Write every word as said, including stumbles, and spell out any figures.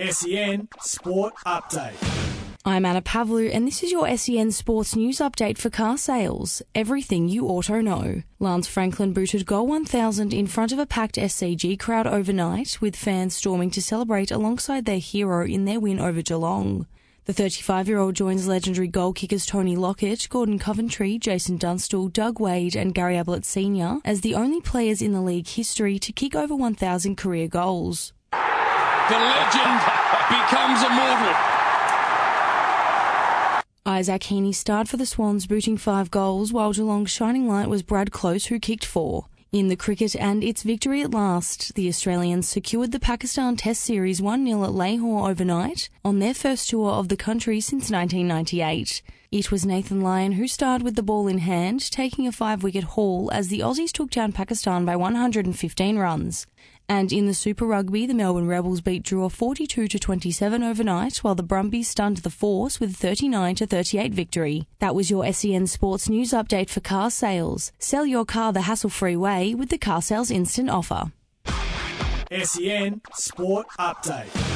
S E N Sport Update. I'm Anna Pavlou, and this is your S E N Sports News Update for car sales. Everything you auto know. Lance Franklin booted Goal one thousand in front of a packed S C G crowd overnight, with fans storming to celebrate alongside their hero in their win over Geelong. The thirty-five-year-old joins legendary goal kickers Tony Lockett, Gordon Coventry, Jason Dunstall, Doug Wade and Gary Ablett Senior as the only players in the league history to kick over one thousand career goals. The legend becomes immortal. Isaac Heaney starred for the Swans, booting five goals, while Geelong's shining light was Brad Close, who kicked four. In the cricket and its victory at last, the Australians secured the Pakistan Test Series one nil at Lahore overnight on their first tour of the country since nineteen ninety-eight. It was Nathan Lyon who starred with the ball in hand, taking a five-wicket haul as the Aussies took down Pakistan by one hundred fifteen runs. And in the Super Rugby, the Melbourne Rebels beat Drua forty-two to twenty-seven overnight, while the Brumbies stunned the Force with thirty-nine to thirty-eight victory. That was your S E N Sports News Update for car sales. Sell your car the hassle-free way with the Car Sales Instant Offer. S E N Sport Update.